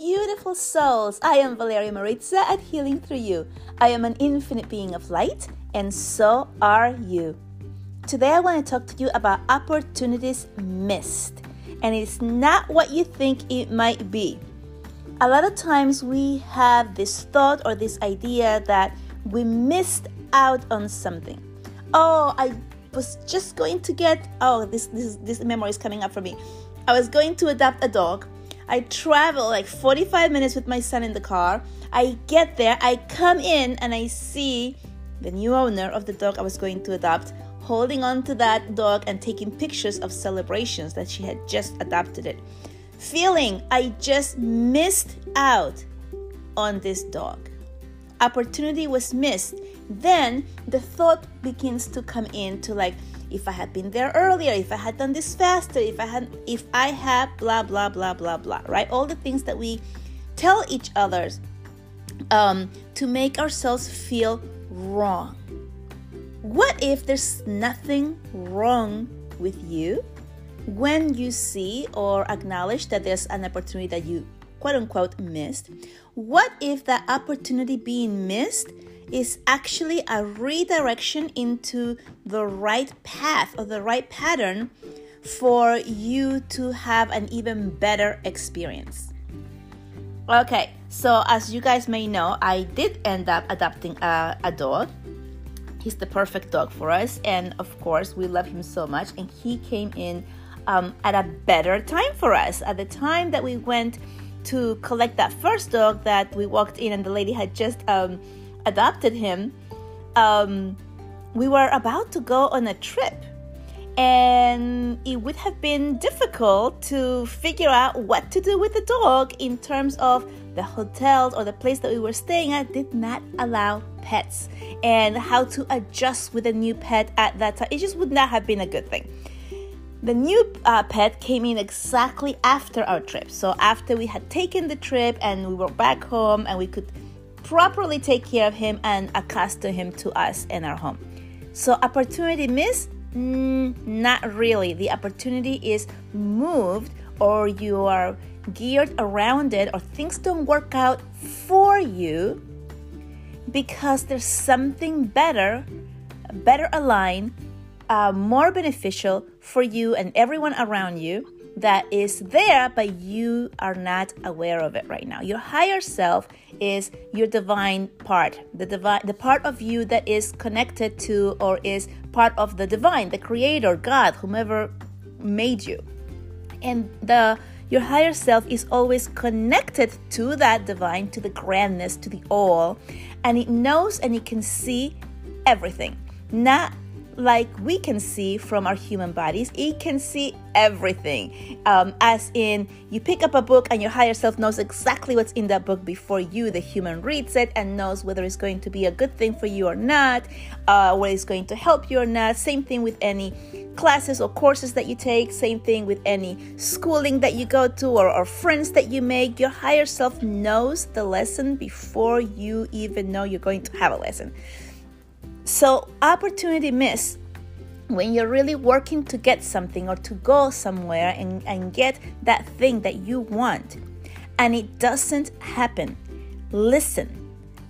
beautiful souls. I am Valeria Maritza at Healing Through You. I am an infinite being of light, and so are you. Today I want to talk to you about opportunities missed, and it's not what you think it might be. A lot of times we have this thought or this idea that we missed out on something. Oh, I was just going to get, this memory is coming up for me. I was going to adopt a dog. I travel like 45 minutes with my son in the car. I get there, I come in, and I see the new owner of the dog I was going to adopt holding on to that dog and taking pictures of celebrations that she had just adopted it. Feeling I just missed out on this dog. Opportunity was missed. Then the thought begins to come in to like, if I had been there earlier, if I had done this faster, if I had blah, blah, blah, blah, blah, right? All the things that we tell each other to make ourselves feel wrong. What if there's nothing wrong with you when you see or acknowledge that there's an opportunity that you quote unquote missed? What if that opportunity being missed is actually a redirection into the right path or the right pattern for you to have an even better experience? Okay, so as you guys may know, I did end up adopting a dog. He's the perfect dog for us, and of course we love him so much, and he came in at a better time for us. At the time that we went to collect that first dog that we walked in and the lady had just adopted him, we were about to go on a trip, and it would have been difficult to figure out what to do with the dog in terms of the hotel or the place that we were staying at did not allow pets, and how to adjust with a new pet at that time. It just would not have been a good thing. The new pet came in exactly after our trip. So after we had taken the trip and we were back home and we could properly take care of him and accustom him to us in our home. So opportunity missed? Not really. The opportunity is moved, or you are geared around it, or things don't work out for you because there's something better aligned, more beneficial for you and everyone around you that is there, but you are not aware of it right now. Your higher self is your divine part, the part of you that is connected to or is part of the divine, the creator, God, whomever made you. And your higher self is always connected to that divine, to the grandness, to the all, and it knows and it can see everything. Not like we can see from our human bodies, it can see everything. As in, you pick up a book and your higher self knows exactly what's in that book before you, the human, reads it and knows whether it's going to be a good thing for you or not, whether it's going to help you or not. Same thing with any classes or courses that you take, same thing with any schooling that you go to or friends that you make. Your higher self knows the lesson before you even know you're going to have a lesson. So opportunity miss, when you're really working to get something or to go somewhere and get that thing that you want, and it doesn't happen. Listen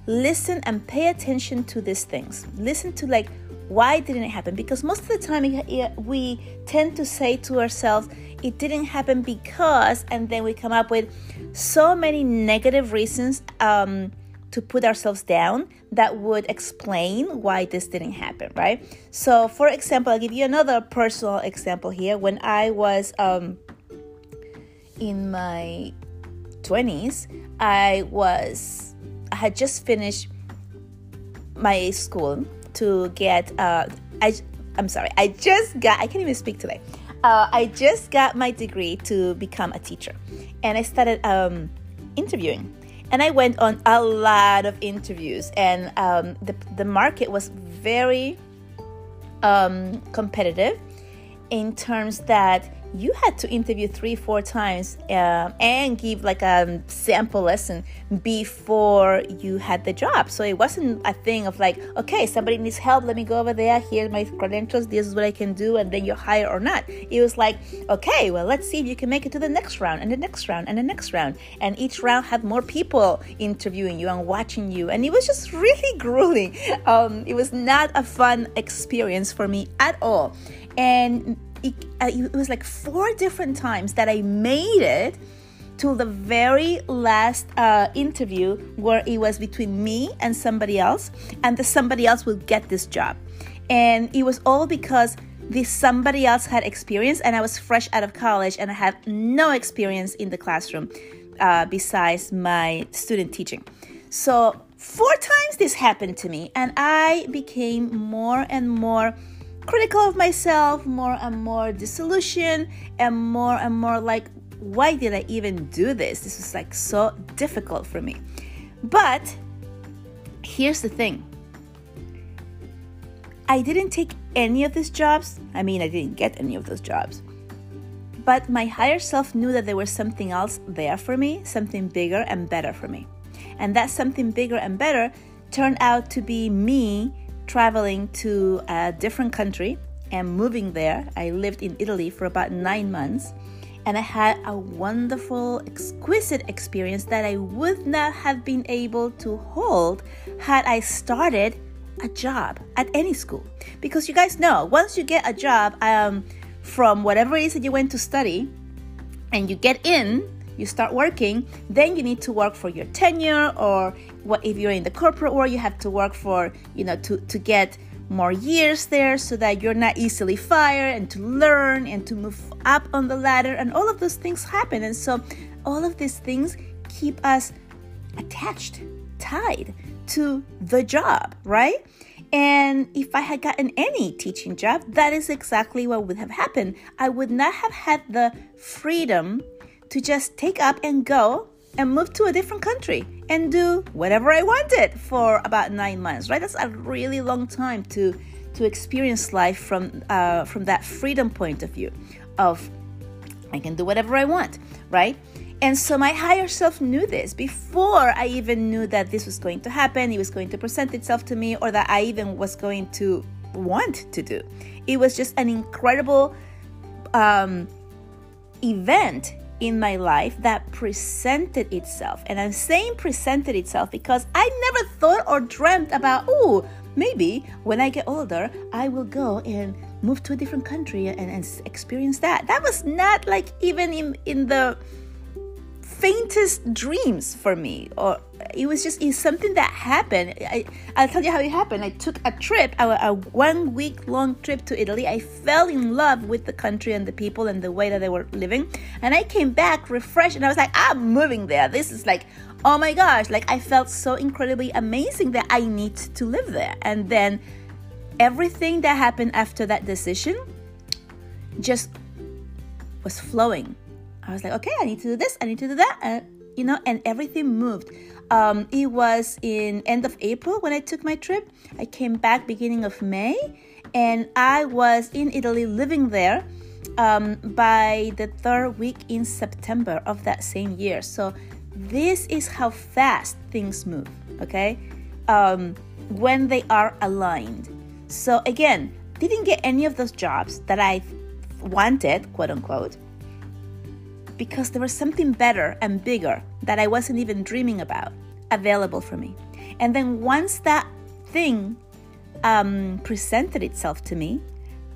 and pay attention to these things. Listen to like, why didn't it happen? Because most of the time we tend to say to ourselves, it didn't happen because, and then we come up with so many negative reasons to put ourselves down that would explain why this didn't happen, right? So for example, I'll give you another personal example here. When I was in my 20s, I had just finished my school to get, I can't even speak today. I just got my degree to become a teacher, and I started interviewing, and I went on a lot of interviews, and the market was very competitive in terms that you had to interview 3-4 times and give like a sample lesson before you had the job. So it wasn't a thing of like, okay, somebody needs help, let me go over there, here's my credentials, this is what I can do, and then you're hired or not. It was like, okay, well, let's see if you can make it to the next round and the next round and the next round. And each round had more people interviewing you and watching you. And it was just really grueling. It was not a fun experience for me at all. And it was like 4 different times that I made it to the very last interview, where it was between me and somebody else, and the somebody else would get this job. And it was all because this somebody else had experience, and I was fresh out of college and I had no experience in the classroom besides my student teaching. So 4 times this happened to me, and I became more and more critical of myself, more and more disillusioned, and more like, why did I even do this? This is like so difficult for me. But here's the thing. I didn't take any of these jobs. I mean, I didn't get any of those jobs. But my higher self knew that there was something else there for me, something bigger and better for me. And that something bigger and better turned out to be me traveling to a different country and moving there. I lived in Italy for about 9 months, and I had a wonderful, exquisite experience that I would not have been able to hold had I started a job at any school. Because you guys know, once you get a job from whatever it is that you went to study, and you get in, you start working, then you need to work for your tenure, or what if you're in the corporate world, you have to work for, you know, to get more years there so that you're not easily fired, and to learn and to move up on the ladder, and all of those things happen. And so all of these things keep us attached, tied to the job, right? And if I had gotten any teaching job, that is exactly what would have happened. I would not have had the freedom to just take up and go and move to a different country and do whatever I wanted for about 9 months, right? That's a really long time to experience life from that freedom point of view of I can do whatever I want, right? And so my higher self knew this before I even knew that this was going to happen, it was going to present itself to me, or that I even was going to want to do. It was just an incredible event in my life that presented itself. And I'm saying presented itself because I never thought or dreamt about, oh, maybe when I get older, I will go and move to a different country and experience that. That was not like even in the faintest dreams for me, or it was just something that happened. I'll tell you how it happened. I took a trip, a 1 week long trip to Italy. I fell in love with the country and the people and the way that they were living, and I came back refreshed, and I was like, I'm moving there. This is like, oh my gosh, like I felt so incredibly amazing that I need to live there. And then everything that happened after that decision just was flowing. I was like, okay, I need to do this, I need to do that, and everything moved. It was in end of April when I took my trip. I came back beginning of May, and I was in Italy living there by the 3rd week in September of that same year. So this is how fast things move, okay? When they are aligned. So again, didn't get any of those jobs that I wanted, quote unquote, because there was something better and bigger that I wasn't even dreaming about available for me. And then once that thing presented itself to me,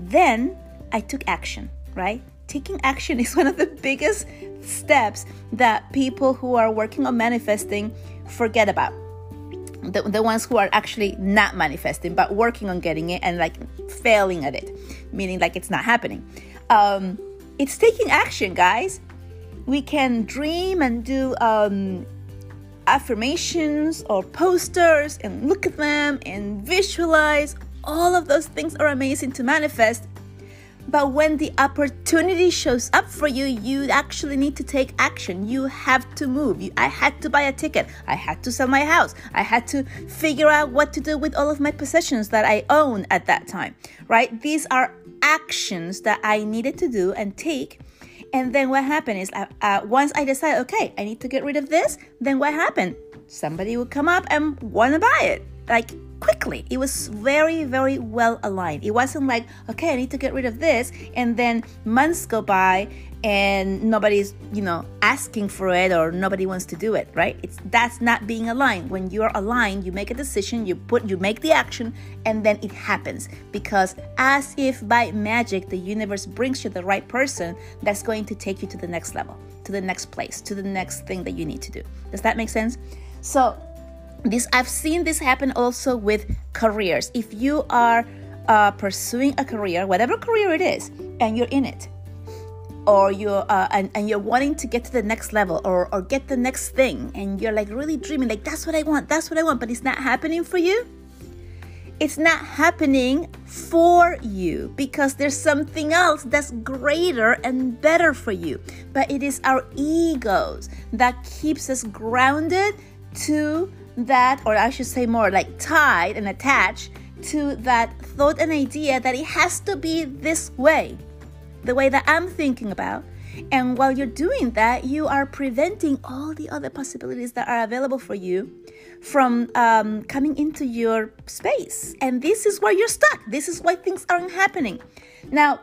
then I took action, right? Taking action is one of the biggest steps that people who are working on manifesting forget about. The ones who are actually not manifesting, but working on getting it and like failing at it, meaning like it's not happening. It's taking action, guys. We can dream and do affirmations or posters and look at them and visualize. All of those things are amazing to manifest. But when the opportunity shows up for you, you actually need to take action. You have to move. I had to buy a ticket. I had to sell my house. I had to figure out what to do with all of my possessions that I owned at that time, right? These are actions that I needed to do and take And then what happened is once I decided, okay, I need to get rid of this, then what happened? Somebody would come up and want to buy it, like quickly. It was very, very well aligned. It wasn't like, okay, I need to get rid of this, and then months go by and nobody's, asking for it, or nobody wants to do it, right? That's not being aligned. When you're aligned, you make a decision, you make the action, and then it happens. Because as if by magic, the universe brings you the right person that's going to take you to the next level, to the next place, to the next thing that you need to do. Does that make sense? So I've seen this happen also with careers. If you are pursuing a career, whatever career it is, and you're in it, or you're and you're wanting to get to the next level, or get the next thing, and you're like really dreaming, like that's what I want, but it's not happening for you. It's not happening for you because there's something else that's greater and better for you. But it is our egos that keeps us grounded to that, or I should say more like tied and attached to that thought and idea that it has to be this way, the way that I'm thinking about. And while you're doing that, you are preventing all the other possibilities that are available for you from coming into your space. And this is where you're stuck. This is why things aren't happening. Now,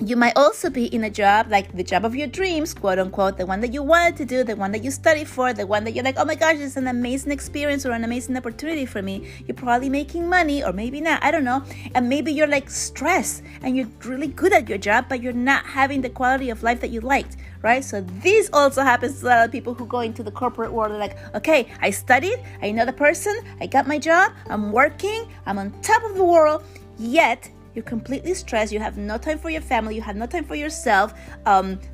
you might also be in a job, like the job of your dreams, quote unquote, the one that you wanted to do, the one that you studied for, the one that you're like, oh my gosh, it's an amazing experience or an amazing opportunity for me. You're probably making money, or maybe not, I don't know. And maybe you're like stressed and you're really good at your job, but you're not having the quality of life that you liked, right? So this also happens to a lot of people who go into the corporate world. They're like, okay, I studied, I know the person, I got my job, I'm working, I'm on top of the world, yet you're completely stressed. You have no time for your family. You have no time for yourself.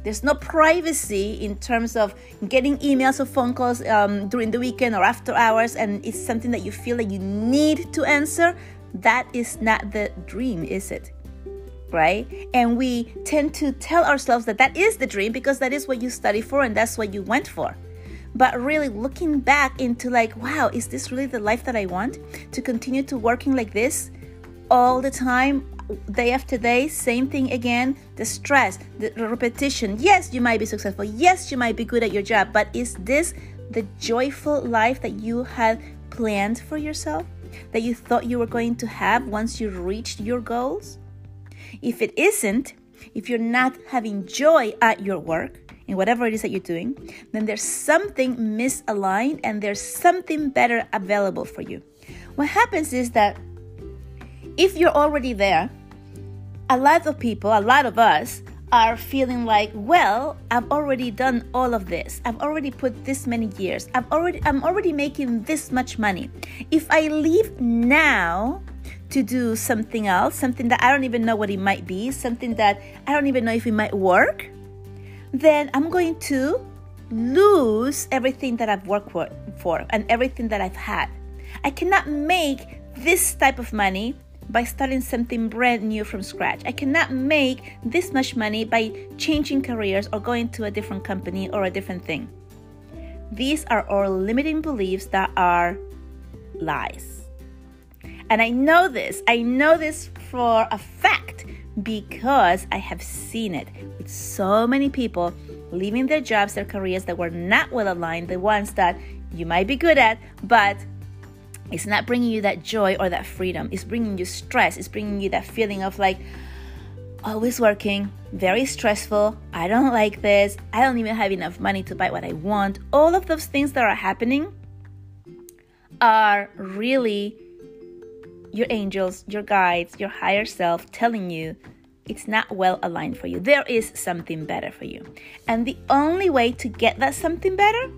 There's no privacy in terms of getting emails or phone calls during the weekend or after hours, and it's something that you feel like you need to answer. That is not the dream, is it? Right? And we tend to tell ourselves that that is the dream because that is what you studied for and that's what you went for. But really looking back into like, wow, is this really the life that I want? To continue to working like this? All the time, day after day, same thing again, the stress, the repetition. Yes, you might be successful. Yes, you might be good at your job. But is this the joyful life that you had planned for yourself? That you thought you were going to have once you reached your goals? If it isn't, if you're not having joy at your work, in whatever it is that you're doing, then there's something misaligned and there's something better available for you. What happens is that if you're already there, a lot of us are feeling like, well, I've already done all of this. I've already put this many years. I'm already making this much money. If I leave now to do something else, something that I don't even know what it might be, something that I don't even know if it might work, then I'm going to lose everything that I've worked for and everything that I've had. I cannot make this type of money by starting something brand new from scratch. I cannot make this much money by changing careers or going to a different company or a different thing. These are all limiting beliefs that are lies. And I know this for a fact because I have seen it with so many people leaving their jobs, their careers that were not well aligned, the ones that you might be good at, but it's not bringing you that joy or that freedom. It's bringing you stress. It's bringing you that feeling of like, always working, very stressful. I don't like this. I don't even have enough money to buy what I want. All of those things that are happening are really your angels, your guides, your higher self telling you it's not well aligned for you. There is something better for you. And the only way to get that something better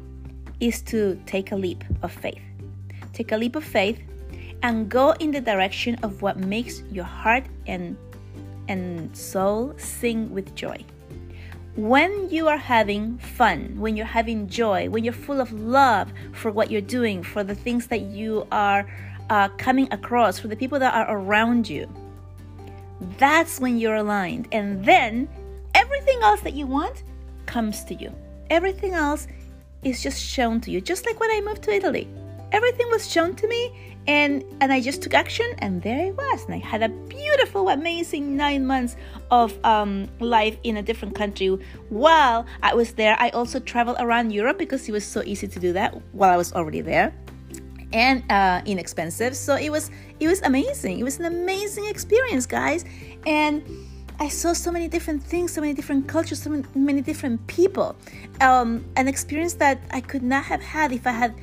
is to take a leap of faith. Take a leap of faith and go in the direction of what makes your heart and soul sing with joy. When you are having fun, when you're having joy, when you're full of love for what you're doing, for the things that you are coming across, for the people that are around you, that's when you're aligned. And then everything else that you want comes to you. Everything else is just shown to you. Just like when I moved to Italy. everything was shown to me, and I just took action, and there it was. And I had a beautiful, amazing 9 months of life in a different country. While I was there, I also traveled around Europe because it was so easy to do that while I was already there, and inexpensive. So it was amazing. It was an amazing experience, guys. And I saw so many different things, so many different cultures, so many different people. An experience that I could not have had if I had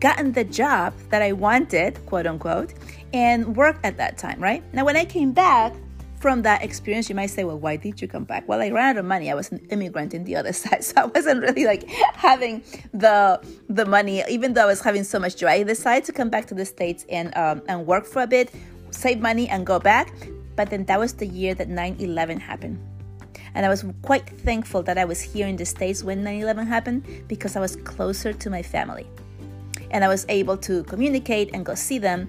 gotten the job that I wanted, quote unquote, and worked at that time, right? Now, when I came back from that experience, you might say, well, why did you come back? Well, I ran out of money. I was an immigrant in the other side, so I wasn't really like having the money, even though I was having so much joy. I decided to come back to the States and work for a bit, save money, and go back. But then that was the year that 9/11 happened. And I was quite thankful that I was here in the States when 9/11 happened, because I was closer to my family. And I was able to communicate and go see them,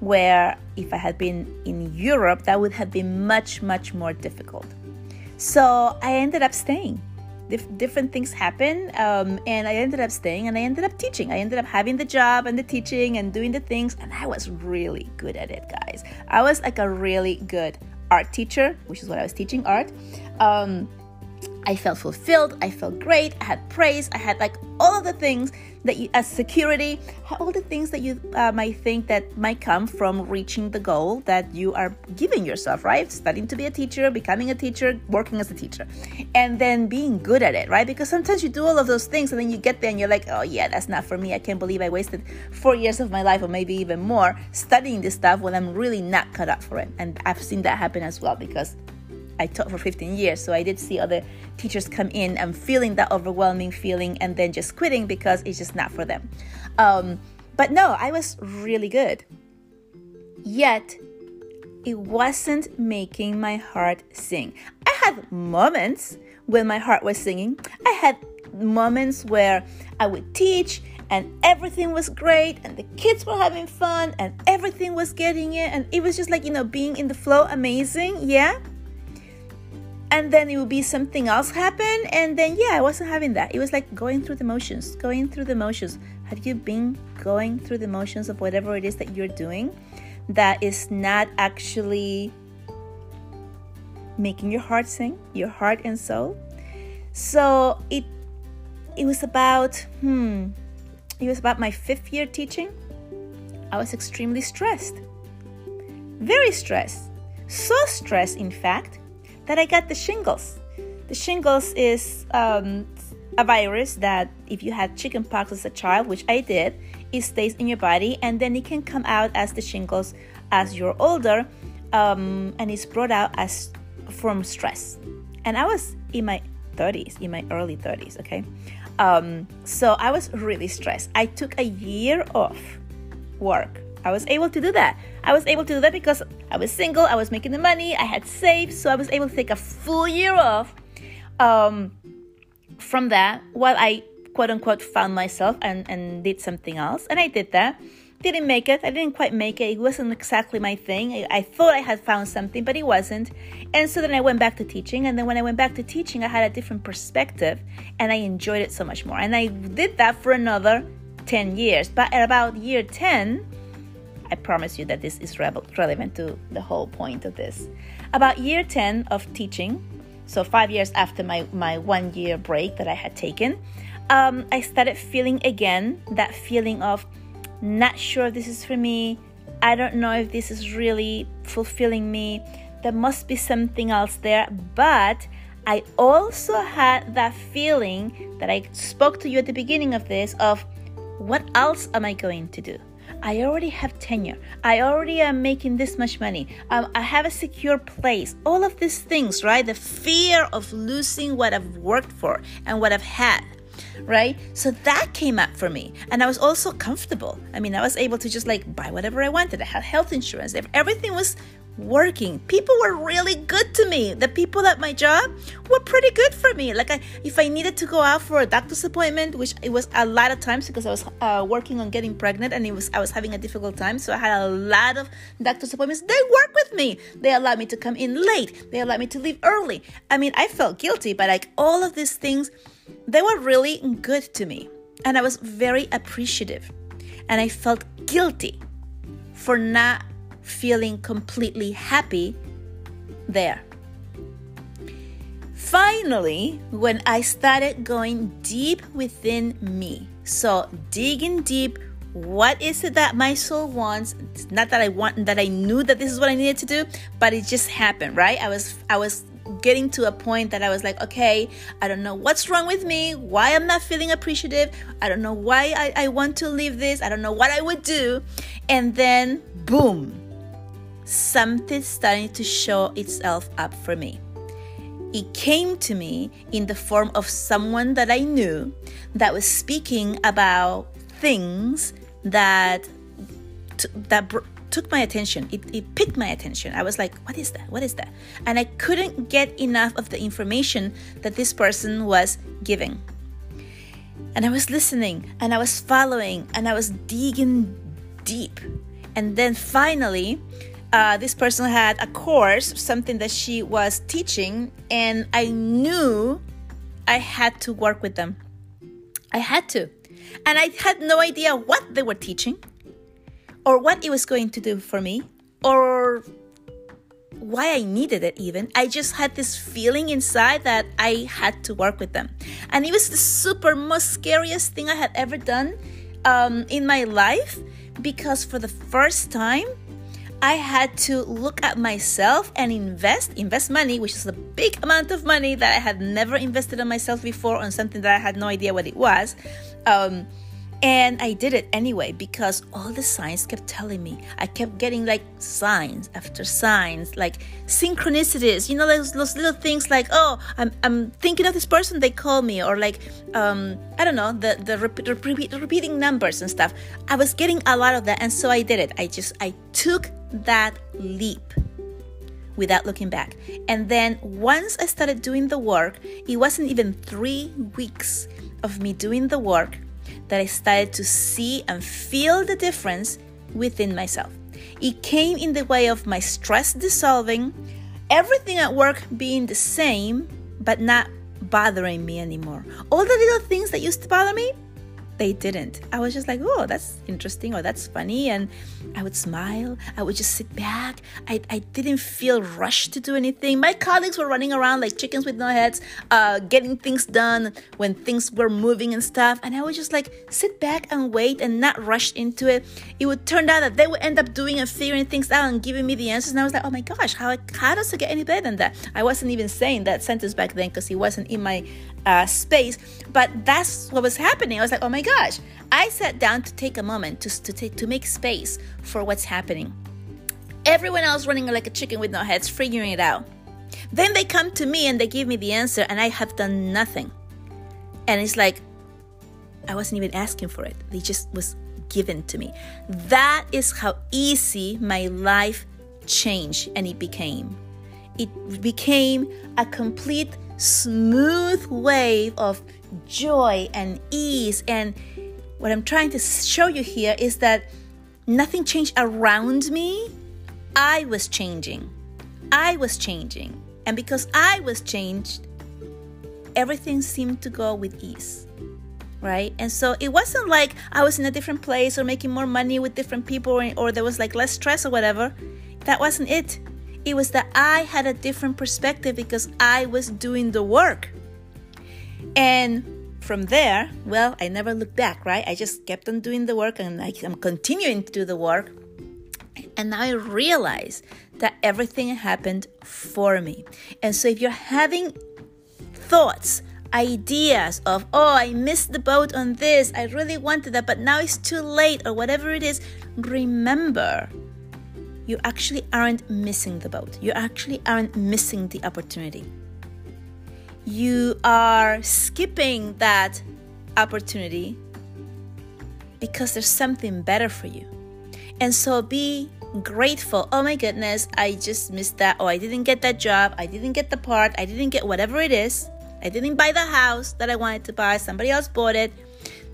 where if I had been in Europe, that would have been much, much more difficult. So I ended up staying. Different things happened, and I ended up staying, and I ended up teaching. I ended up having the job and the teaching and doing the things, and I was really good at it, guys. I was like a really good art teacher, which is what I was teaching, art. I felt fulfilled. I felt great. I had praise. I had like all of the things that you, as security, all the things that you might think that might come from reaching the goal that you are giving yourself, right? Studying to be a teacher, becoming a teacher, working as a teacher, and then being good at it, right? Because sometimes you do all of those things and then you get there and you're like, oh yeah, that's not for me. I can't believe I wasted 4 years of my life, or maybe even more, studying this stuff when I'm really not cut out for it. And I've seen that happen as well, because I taught for 15 years, so I did see other teachers come in and feeling that overwhelming feeling and then just quitting because it's just not for them. But no, I was really good. Yet, it wasn't making my heart sing. I had moments when my heart was singing. I had moments where I would teach and everything was great and the kids were having fun and everything was getting it, and it was just like, you know, being in the flow, amazing, yeah? And then it would be something else happen. And then, yeah, I wasn't having that. It was like going through the motions. Have you been going through the motions of whatever it is that you're doing that is not actually making your heart sing, your heart and soul? So it was about, my 5th year teaching. I was extremely stressed, very stressed. So stressed, in fact, that I got the shingles. The shingles is a virus that if you had chickenpox as a child, which I did, it stays in your body, and then it can come out as the shingles as you're older, and it's brought out as from stress. And I was in my 30s, in my early 30s, okay? So I was really stressed. I took a year off work. I was able to do that. I was able to do that because I was single, I was making the money, I had saved, so I was able to take a full year off from that, while I, quote unquote, found myself and did something else. And I did that. Didn't make it. I didn't quite make it. It wasn't exactly my thing. I thought I had found something, but it wasn't. And so then I went back to teaching. And then when I went back to teaching, I had a different perspective, and I enjoyed it so much more. And I did that for another 10 years. But at about year 10... I promise you that this is relevant to the whole point of this. About year 10 of teaching, so 5 years after my 1 year break that I had taken, I started feeling again that feeling of not sure if this is for me. I don't know if this is really fulfilling me. There must be something else there. But I also had that feeling that I spoke to you at the beginning of this of, what else am I going to do? I already have tenure. I already am making this much money. I have a secure place. All of these things, right? The fear of losing what I've worked for and what I've had, right? So that came up for me. And I was also comfortable. I mean, I was able to just like buy whatever I wanted. I had health insurance. Everything was working. People were really good to me. The people at my job were pretty good for me. Like if I needed to go out for a doctor's appointment, which it was a lot of times because I was working on getting pregnant, and I was having a difficult time, so I had a lot of doctor's appointments. They worked with me. They allowed me to come in late. They allowed me to leave early. I mean, I felt guilty, but like all of these things, they were really good to me, and I was very appreciative. and I felt guilty for not feeling completely happy there. Finally, when I started going deep within me, so digging deep, what is it that my soul wants? It's not that I want, that I knew that this is what I needed to do, but it just happened, right? I was getting to a point that I was like, okay, I don't know what's wrong with me, why I'm not feeling appreciative, I don't know why I want to leave this, I don't know what I would do. And then, boom, something's starting to show itself up for me. It came to me in the form of someone that I knew that was speaking about things that took my attention. It picked my attention. I was like, what is that? What is that? And I couldn't get enough of the information that this person was giving. And I was listening, and I was following, and I was digging deep. And then finally, this person had a course, something that she was teaching, and I knew I had to work with them. I had to. And I had no idea what they were teaching or what it was going to do for me or why I needed it even. I just had this feeling inside that I had to work with them. And it was the most scariest thing I had ever done in my life, because for the first time, I had to look at myself and invest money, which is a big amount of money that I had never invested on myself before, on something that I had no idea what it was. And I did it anyway, because all the signs kept telling me. I kept getting like signs after signs, like synchronicities, you know, those little things like, oh, I'm thinking of this person, they call me, or like, I don't know, the repeating numbers and stuff. I was getting a lot of that, and so I did it. I took that leap without looking back. And then once I started doing the work, it wasn't even 3 weeks of me doing the work that I started to see and feel the difference within myself. It came in the way of my stress dissolving, everything at work being the same, but not bothering me anymore. All the little things that used to bother me, they didn't. I was just like, oh, that's interesting, or that's funny. And I would smile. I would just sit back. I didn't feel rushed to do anything. My colleagues were running around like chickens with no heads, getting things done when things were moving and stuff. And I would just like sit back and wait and not rush into it. It would turn out that they would end up doing and figuring things out and giving me the answers. And I was like, oh my gosh, how does it get any better than that? I wasn't even saying that sentence back then because it wasn't in my space. But that's what was happening. I was like, oh my gosh, I sat down to take a moment to make space for what's happening. Everyone else running like a chicken with no heads, figuring it out. Then they come to me and they give me the answer, and I have done nothing. And it's like, I wasn't even asking for it. It just was given to me. That is how easy my life changed, and it became. It became a complete smooth wave of joy and ease. And what I'm trying to show you here is that nothing changed around me. I was changing. I was changing. And because I was changed, everything seemed to go with ease, right? And so it wasn't like I was in a different place or making more money with different people or there was like less stress or whatever. That wasn't it. It was that I had a different perspective because I was doing the work. And from there, well, I never looked back, right? I just kept on doing the work, and I'm continuing to do the work. And I realized that everything happened for me. And so if you're having thoughts, ideas of, oh, I missed the boat on this, I really wanted that, but now it's too late, or whatever it is, remember, you actually aren't missing the boat. You actually aren't missing the opportunity. You are skipping that opportunity because there's something better for you. And so be grateful. Oh my goodness, I just missed that. Oh, I didn't get that job. I didn't get the part. I didn't get whatever it is. I didn't buy the house that I wanted to buy. Somebody else bought it.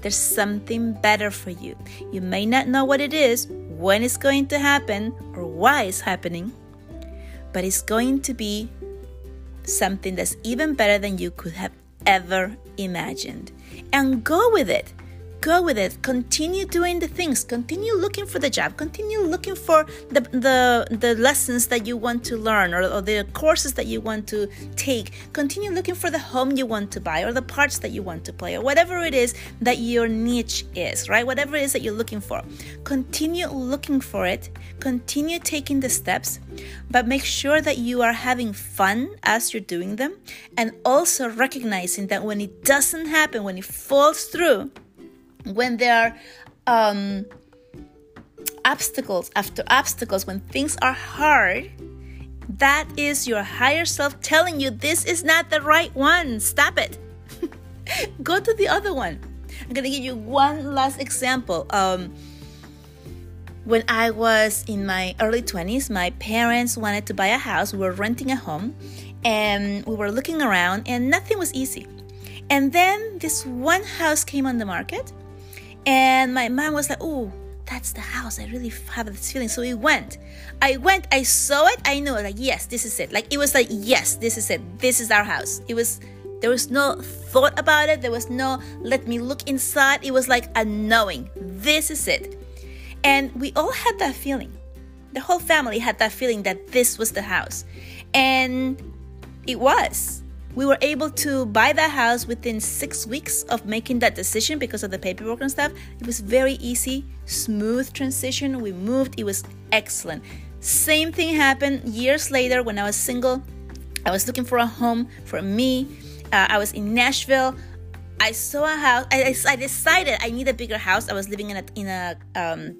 There's something better for you. You may not know what it is, when it's going to happen, or why it's happening, but it's going to be something that's even better than you could have ever imagined. And go with it. go with it. Continue doing the things. Continue looking for the job. Continue looking for the lessons that you want to learn, or the courses that you want to take. Continue looking for the home you want to buy, or the parts that you want to play, or whatever it is that your niche is, right? Whatever it is that you're looking for. Continue looking for it. Continue taking the steps, but make sure that you are having fun as you're doing them, and also recognizing that when it doesn't happen, when it falls through, when there are obstacles after obstacles, when things are hard, that is your higher self telling you this is not the right one. Stop it. Go to the other one. I'm going to give you one last example. When I was in my early 20s, my parents wanted to buy a house. We were renting a home, and we were looking around, and nothing was easy. And then this one house came on the market, and my mom was like, oh, that's the house. I really have this feeling. So we went. I saw it. I knew it. Like, yes, this is it. Like, it was like, yes, this is it. This is our house. It was, there was no thought about it. There was no, let me look inside. It was like a knowing. This is it. And we all had that feeling. The whole family had that feeling that this was the house. And it was. We were able to buy that house within 6 weeks of making that decision because of the paperwork and stuff. It was very easy, smooth transition. We moved. It was excellent. Same thing happened years later when I was single. I was looking for a home for me. I was in Nashville. I saw a house. I decided I need a bigger house. I was living in a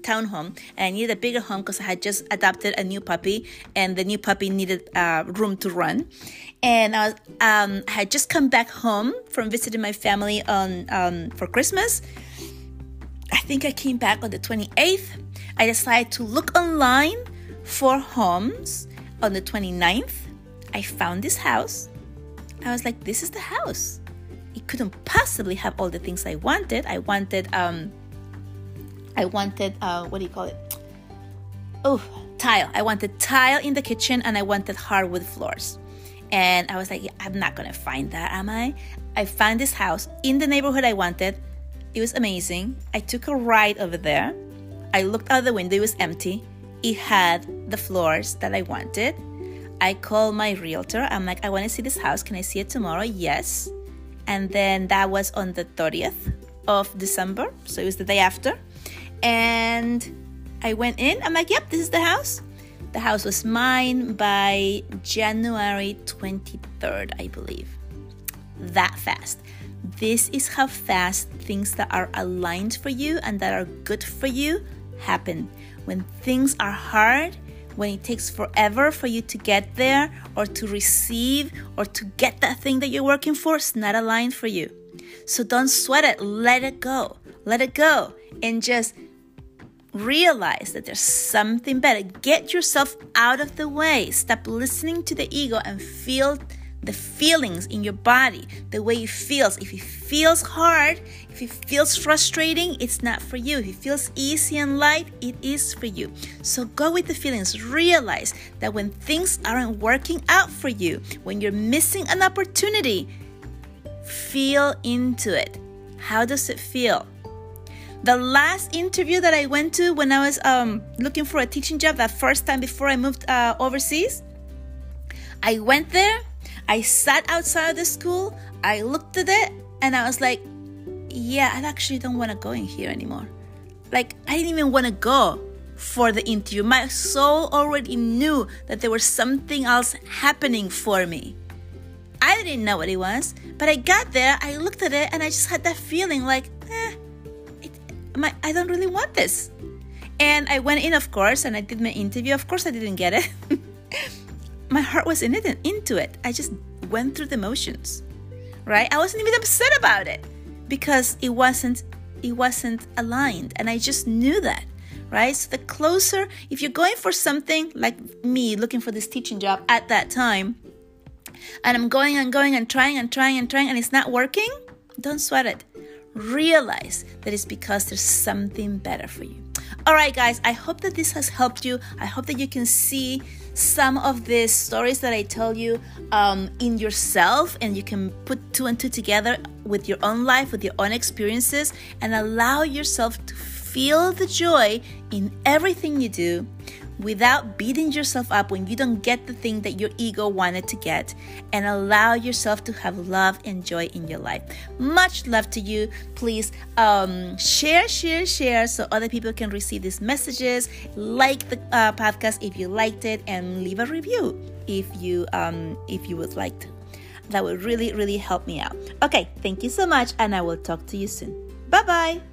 townhome, and I needed a bigger home because I had just adopted a new puppy, and the new puppy needed room to run. And I had just come back home from visiting my family for Christmas. I think I came back on the 28th. I decided to look online for homes. On the 29th, I found this house. I was like, this is the house. It couldn't possibly have all the things I wanted. I wanted what do you call it? Oh, tile. I wanted tile in the kitchen, and I wanted hardwood floors. And I was like, yeah, I'm not going to find that, am I? I found this house in the neighborhood I wanted. It was amazing. I took a ride over there. I looked out the window. It was empty. It had the floors that I wanted. I called my realtor. I'm like, I want to see this house. Can I see it tomorrow? Yes. And then that was on the 30th of December. So it was the day after. And I went in. I'm like, yep, this is the house. The house was mine by January 23rd, I believe. That fast. This is how fast things that are aligned for you and that are good for you happen. When things are hard, when it takes forever for you to get there or to receive or to get that thing that you're working for, it's not aligned for you. So don't sweat it. Let it go. Let it go. And just realize that there's something better. Get yourself out of the way. Stop listening to the ego and feel the feelings in your body, the way it feels. If it feels hard, if it feels frustrating, it's not for you. If it feels easy and light, it is for you. So go with the feelings. Realize that when things aren't working out for you, when you're missing an opportunity, feel into it. How does it feel? The last interview that I went to when I was looking for a teaching job, that first time before I moved overseas, I went there. I sat outside of the school, I looked at it, and I was like, yeah, I actually don't want to go in here anymore. Like, I didn't even want to go for the interview. My soul already knew that there was something else happening for me. I didn't know what it was, but I got there, I looked at it, and I just had that feeling like, I don't really want this. And I went in, of course, and I did my interview. Of course, I didn't get it. My heart was in it, into it. I just went through the motions, right? I wasn't even upset about it because it wasn't aligned, and I just knew that, right? So the closer, if you're going for something like me, looking for this teaching job at that time, and I'm going and going and trying, and it's not working, don't sweat it. Realize that it's because there's something better for you. All right, guys, I hope that this has helped you. I hope that you can see some of these stories that I tell you in yourself, and you can put two and two together with your own life, with your own experiences, and allow yourself to feel the joy in everything you do without beating yourself up when you don't get the thing that your ego wanted to get, and allow yourself to have love and joy in your life. Much love to you. Please share so other people can receive these messages. Like the podcast if you liked it, and leave a review if you would like to. That would really, really help me out. Okay, thank you so much, and I will talk to you soon. Bye-bye.